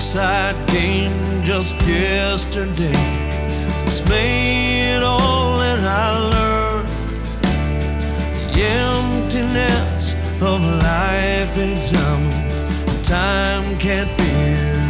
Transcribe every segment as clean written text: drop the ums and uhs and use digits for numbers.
suicide game just yesterday. It's made all that I learned. The emptiness of life examined. Time can't be.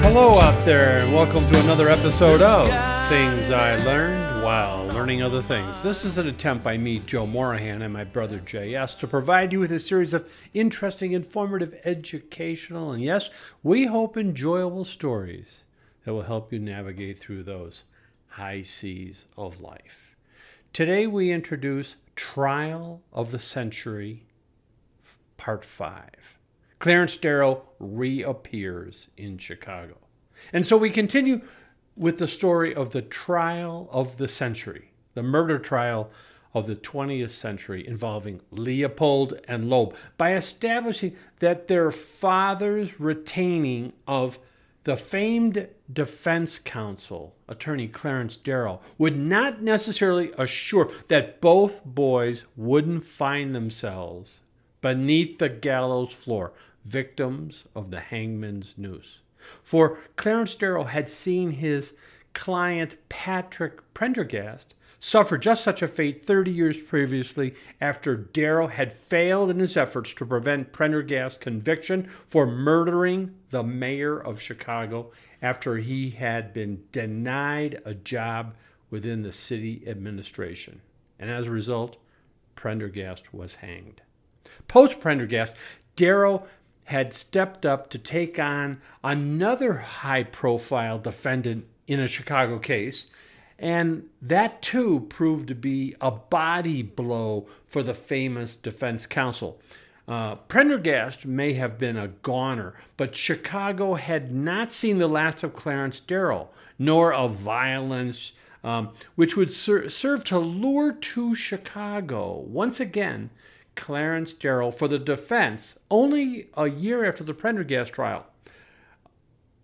Hello out there, and welcome to another episode of Things I Learned While Learning Other Things. This is an attempt by me, Joe Moran, and my brother J.S. to provide you with a series of interesting, informative, educational, and yes, we hope enjoyable stories that will help you navigate through those high seas of life. Today we introduce Trial of the Century, Part 5. Clarence Darrow reappears in Chicago. And so we continue with the story of the Trial of the Century, the murder trial of the 20th century involving Leopold and Loeb, by establishing that their father's retaining of the famed defense counsel, attorney Clarence Darrow, would not necessarily assure that both boys wouldn't find themselves beneath the gallows floor, victims of the hangman's noose. For Clarence Darrow had seen his client Patrick Prendergast suffer just such a fate 30 years previously after Darrow had failed in his efforts to prevent Prendergast's conviction for murdering the mayor of Chicago after he had been denied a job within the city administration. And as a result, Prendergast was hanged. Post-Prendergast, Darrow had stepped up to take on another high-profile defendant in a Chicago case, and that too proved to be a body blow for the famous defense counsel. Prendergast may have been a goner, but Chicago had not seen the last of Clarence Darrow, nor of violence, which would serve to lure to Chicago once again Clarence Darrow for the defense only a year after the Prendergast trial,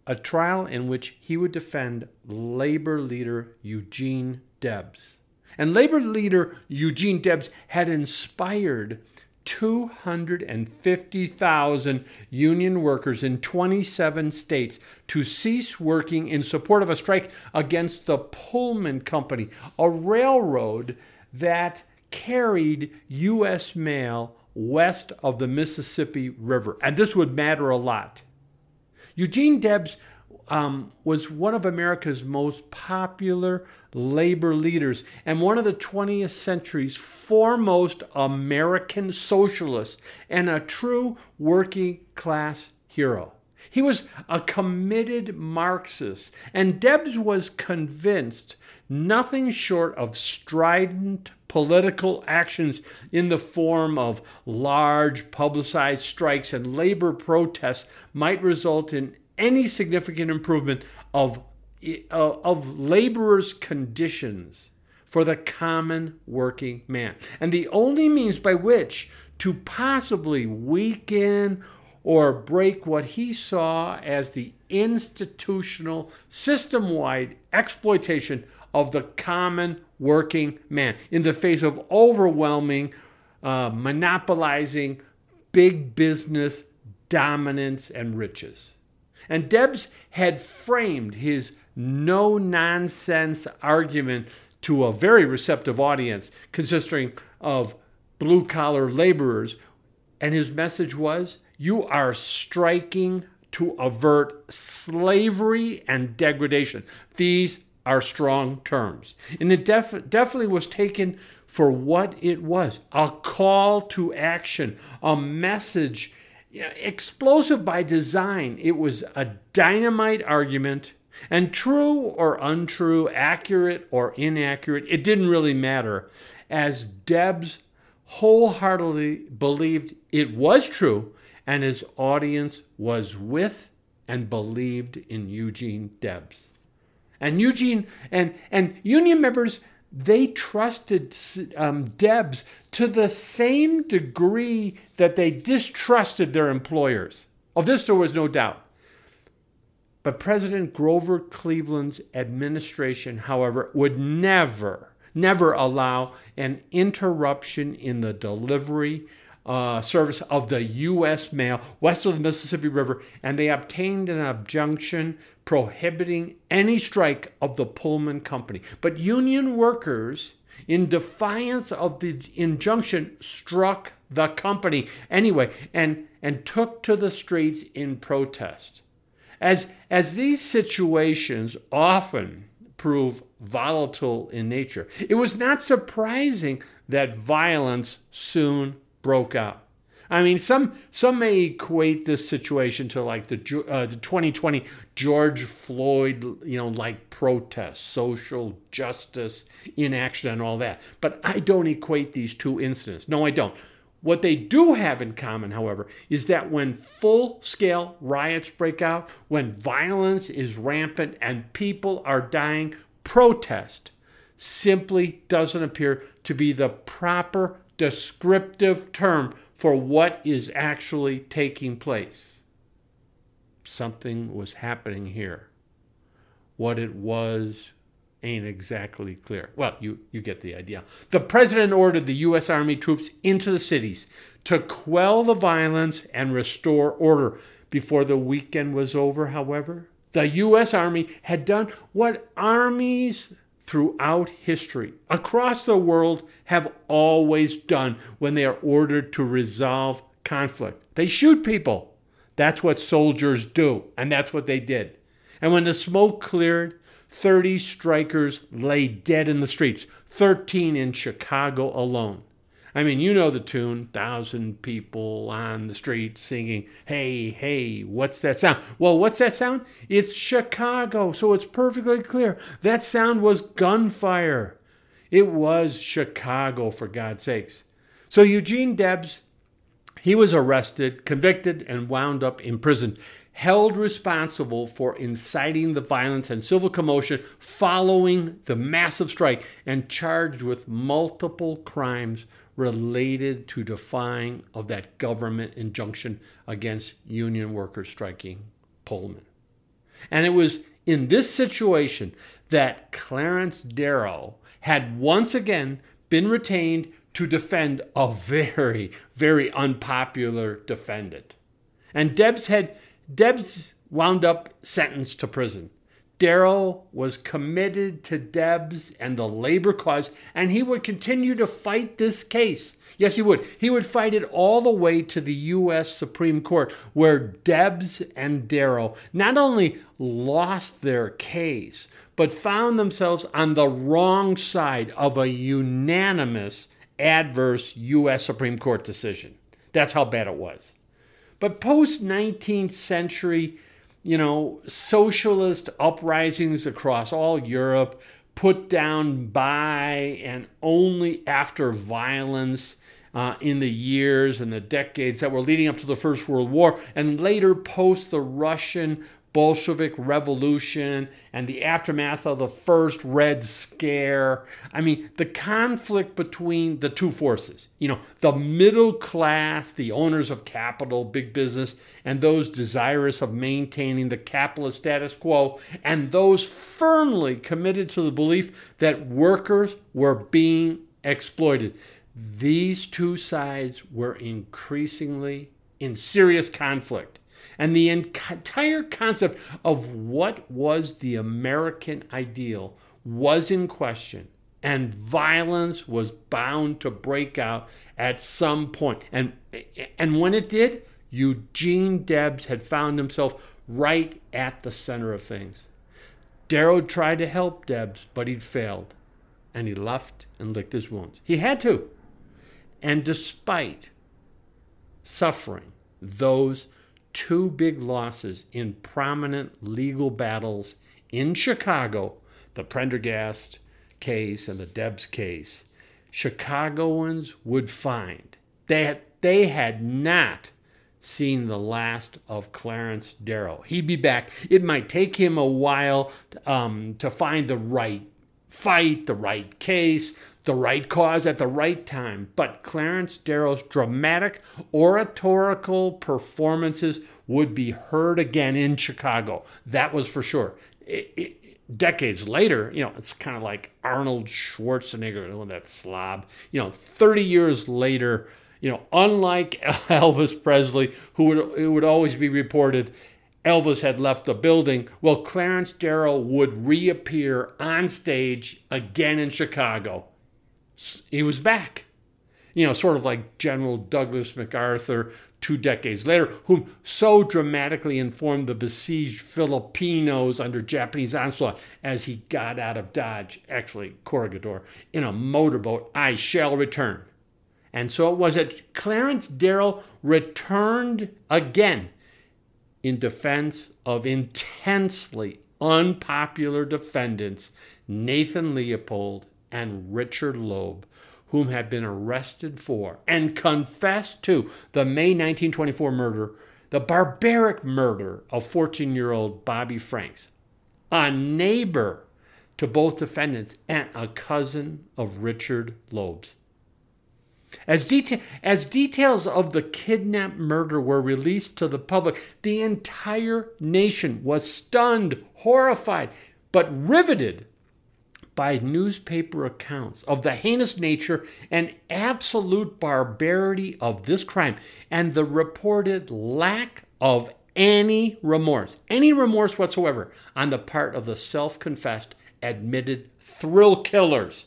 a trial in which he would defend labor leader Eugene Debs. And labor leader Eugene Debs had inspired 250,000 union workers in 27 states to cease working in support of a strike against the Pullman Company, a railroad that carried U.S. mail west of the Mississippi River. And this would matter a lot. Eugene Debs was one of America's most popular labor leaders and one of the 20th century's foremost American socialists and a true working class hero. He was a committed Marxist, and Debs was convinced nothing short of strident political actions in the form of large publicized strikes and labor protests might result in any significant improvement of laborers' conditions for the common working man. And the only means by which to possibly weaken or break what he saw as the institutional, system-wide exploitation of the common working man in the face of overwhelming, monopolizing big business dominance and riches. And Debs had framed his no-nonsense argument to a very receptive audience consisting of blue-collar laborers, and his message was, you are striking to avert slavery and degradation. These are strong terms. And it definitely was taken for what it was, a call to action, a message, explosive by design. It was a dynamite argument, and true or untrue, accurate or inaccurate, it didn't really matter, as Debs wholeheartedly believed it was true, and his audience was with and believed in Eugene Debs. And Eugene and union members, they trusted Debs to the same degree that they distrusted their employers. Of this, there was no doubt. But President Grover Cleveland's administration, however, would never allow an interruption in the delivery service of the U.S. mail west of the Mississippi River, and they obtained an injunction prohibiting any strike of the Pullman Company. But union workers, in defiance of the injunction, struck the company anyway and took to the streets in protest. As these situations often prove volatile in nature, it was not surprising that violence soon broke out. I mean, some may equate this situation to like the 2020 George Floyd, like protests, social justice, inaction, and all that. But I don't equate these two incidents. No, I don't. What they do have in common, however, is that when full-scale riots break out, when violence is rampant and people are dying, protest simply doesn't appear to be the proper descriptive term for what is actually taking place. Something was happening here. What it was ain't exactly clear. Well, you get the idea. The president ordered the U.S. Army troops into the cities to quell the violence and restore order. Before the weekend was over, however, the U.S. Army had done what armies throughout history, across the world, have always done when they are ordered to resolve conflict. They shoot people. That's what soldiers do, and that's what they did. And when the smoke cleared, 30 strikers lay dead in the streets, 13 in Chicago alone. I mean, you know the tune, 1,000 people on the street singing, hey, hey, what's that sound? Well, what's that sound? It's Chicago, so it's perfectly clear. That sound was gunfire. It was Chicago, for God's sakes. So Eugene Debs, he was arrested, convicted, and wound up imprisoned, held responsible for inciting the violence and civil commotion following the massive strike, and charged with multiple crimes related to defying of that government injunction against union workers striking Pullman. And it was in this situation that Clarence Darrow had once again been retained to defend a very, very unpopular defendant. And Debs wound up sentenced to prison. Darrow was committed to Debs and the labor cause, and he would continue to fight this case. Yes, he would. He would fight it all the way to the U.S. Supreme Court, where Debs and Darrow not only lost their case, but found themselves on the wrong side of a unanimous adverse U.S. Supreme Court decision. That's how bad it was. But post-19th century, socialist uprisings across all Europe, put down by and only after violence in the years and the decades that were leading up to the First World War, and later post the Russian Bolshevik Revolution and the aftermath of the first Red Scare. I mean, the conflict between the two forces, the middle class, the owners of capital, big business, and those desirous of maintaining the capitalist status quo, and those firmly committed to the belief that workers were being exploited. These two sides were increasingly in serious conflict. And the entire concept of what was the American ideal was in question, and violence was bound to break out at some point. And when it did, Eugene Debs had found himself right at the center of things. Darrow tried to help Debs, but he'd failed, and he left and licked his wounds. He had to. And despite suffering those two big losses in prominent legal battles in Chicago, the Prendergast case and the Debs case, Chicagoans would find that they had not seen the last of Clarence Darrow. He'd be back. It might take him a while to find the right fight, the right case, the right cause at the right time, but Clarence Darrow's dramatic oratorical performances would be heard again in Chicago. That was for sure. Decades later, it's kind of like Arnold Schwarzenegger, that slob. 30 years later, You know, unlike Elvis Presley, it would always be reported Elvis had left the building, well, Clarence Darrow would reappear on stage again in Chicago. He was back. You know, sort of like General Douglas MacArthur 2 decades later, whom so dramatically informed the besieged Filipinos under Japanese onslaught as he got out of Dodge, actually Corregidor, in a motorboat, I shall return. And so it was that Clarence Darrow returned again in defense of intensely unpopular defendants Nathan Leopold and Richard Loeb, whom had been arrested for and confessed to the May 1924 murder, the barbaric murder of 14-year-old Bobby Franks, a neighbor to both defendants and a cousin of Richard Loeb's. As details of the kidnap murder were released to the public, the entire nation was stunned, horrified, but riveted by newspaper accounts of the heinous nature and absolute barbarity of this crime and the reported lack of any remorse whatsoever on the part of the self-confessed, admitted thrill killers.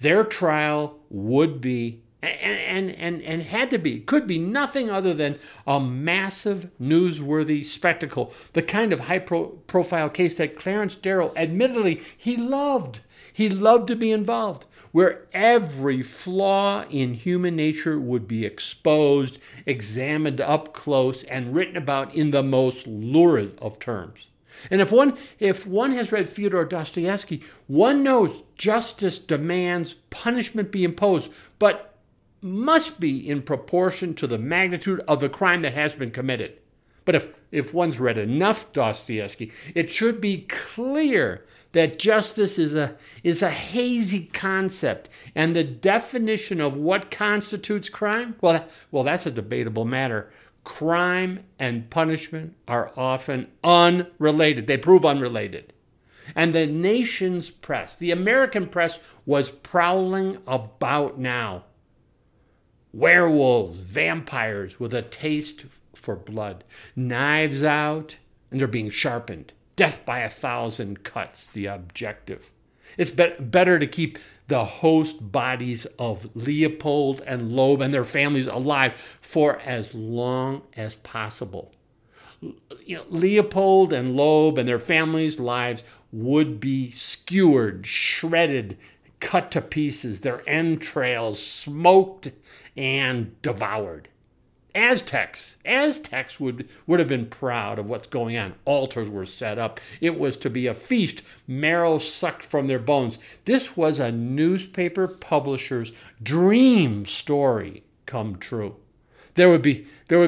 Their trial would be and had to be, could be nothing other than a massive newsworthy spectacle, the kind of high-profile case that Clarence Darrow admittedly he loved to be involved, where every flaw in human nature would be exposed, examined up close, and written about in the most lurid of terms. And if one has read Fyodor Dostoevsky, one knows justice demands punishment be imposed, but must be in proportion to the magnitude of the crime that has been committed. But if one's read enough Dostoevsky, it should be clear that justice is a hazy concept, and the definition of what constitutes crime, well, that's a debatable matter. Crime and punishment are often unrelated. They prove unrelated. And the nation's press, the American press, was prowling about now. Werewolves, vampires with a taste for blood, knives out, and they're being sharpened. Death by 1,000 cuts, the objective. It's better to keep the host bodies of Leopold and Loeb and their families alive for as long as possible. You know, Leopold and Loeb and their families' lives would be skewered, shredded, cut to pieces, their entrails smoked and devoured. Aztecs would have been proud of what's going on. Altars were set up. It was to be a feast, marrow sucked from their bones. This was a newspaper publisher's dream story come true. There would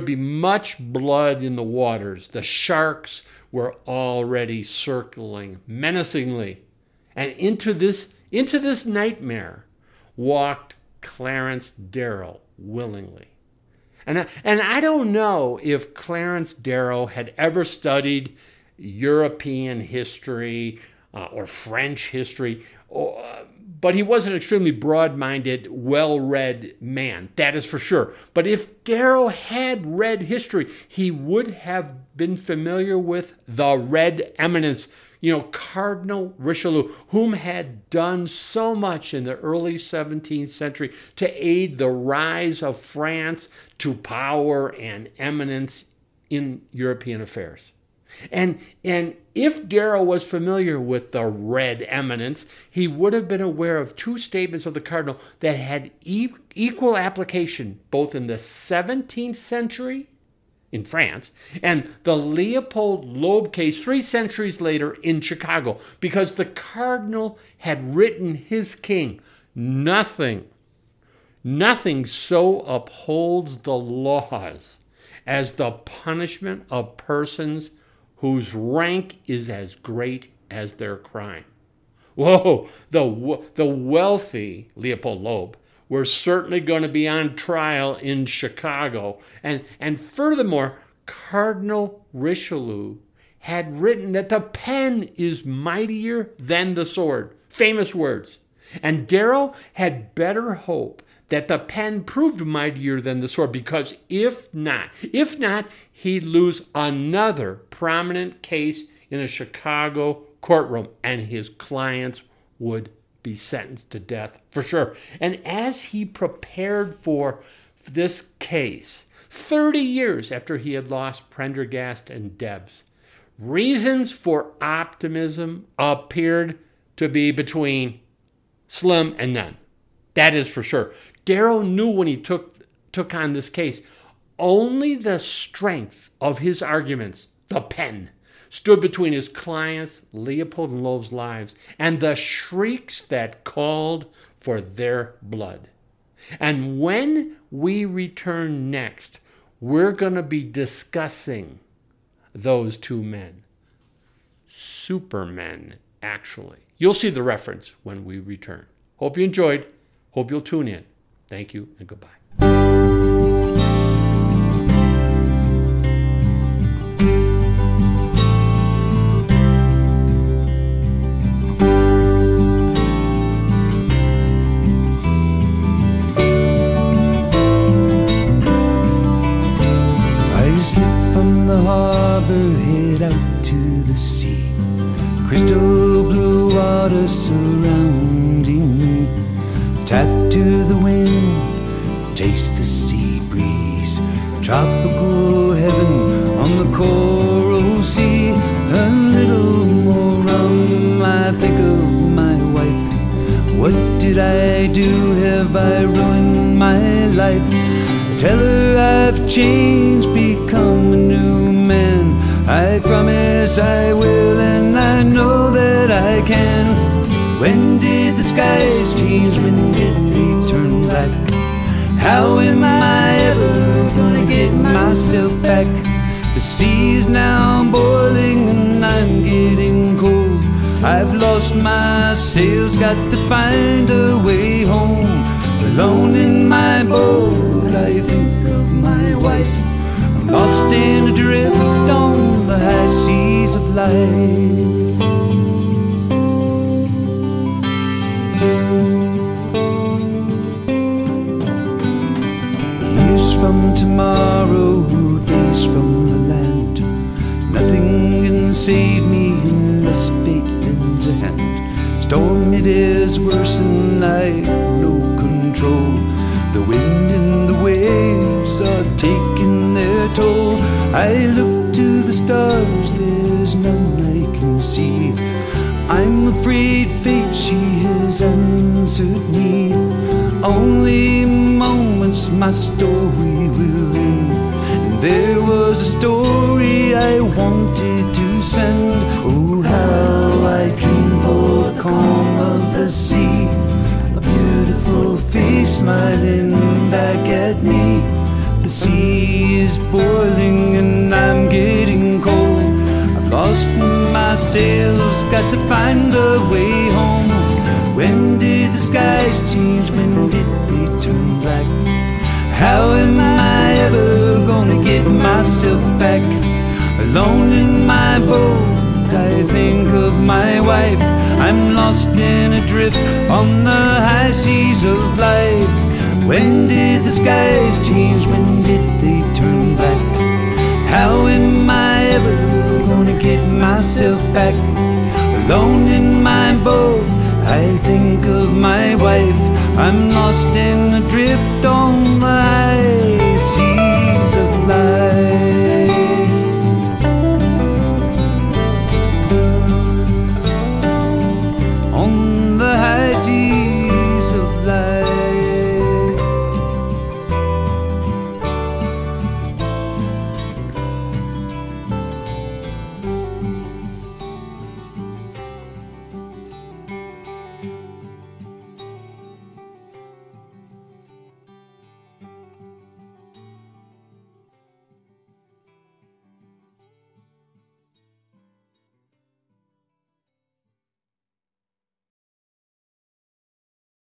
be much blood in the waters. The sharks were already circling menacingly. And into this nightmare walked Clarence Darrow willingly. And I don't know if Clarence Darrow had ever studied European history or French history, but he was an extremely broad-minded, well-read man, that is for sure. But if Darrow had read history, he would have been familiar with the Red Eminence, you know, Cardinal Richelieu, whom had done so much in the early 17th century to aid the rise of France to power and eminence in European affairs. And if Darrow was familiar with the Red Eminence, he would have been aware of 2 statements of the Cardinal that had equal application both in the 17th century in France, and the Leopold Loeb case 3 centuries later in Chicago, because the Cardinal had written his king, nothing so upholds the laws as the punishment of persons whose rank is as great as their crime. Whoa, the wealthy Leopold Loeb were certainly going to be on trial in Chicago. And furthermore, Cardinal Richelieu had written that the pen is mightier than the sword. Famous words. And Darrow had better hope that the pen proved mightier than the sword, because if not, he'd lose another prominent case in a Chicago courtroom, and his clients would be sentenced to death for sure. And as he prepared for this case, 30 years after he had lost Prendergast and Debs, reasons for optimism appeared to be between slim and none. That is for sure. Darrow knew when he took on this case, only the strength of his arguments, the pen, stood between his clients, Leopold and Loeb's lives, and the shrieks that called for their blood. And when we return next, we're going to be discussing those two men. Supermen, actually. You'll see the reference when we return. Hope you enjoyed. Hope you'll tune in. Thank you and goodbye. Head out to the sea, crystal blue water surrounding me. Tap to the wind, taste the sea breeze, tropical heaven on the coral sea. A little more rum, I think of my wife. What did I do? Have I ruined my life? I tell her I've changed, become a new man. I promise I will, and I know that I can. When did the skies change? When did they turn black? How am I ever gonna get myself back? The sea is now boiling and I'm getting cold. I've lost my sails, got to find a way home. Alone in my boat, I think of my wife. I'm lost and adrift on the high seas of life. Years from tomorrow, days from the land. Nothing can save me unless fate lends a hand. Storm it is worse and I have no control. The wind and the waves are taking their toll. I look to the stars, there's none I can see. I'm afraid fate, she has answered me. Only moments my story will end. And there was a story I wanted to send. Oh, how I dream for the calm of the sea. Beautiful face smiling back at me. The sea is boiling and I'm getting cold. I've lost my sails, got to find a way home. When did the skies change? When did they turn black? How am I ever gonna get myself back? Alone in my boat, I think of my wife. I'm lost and adrift on the high seas of life. When did the skies change? When did they turn black? How am I ever gonna get myself back? Alone in my boat, I think of my wife. I'm lost and adrift on the high seas.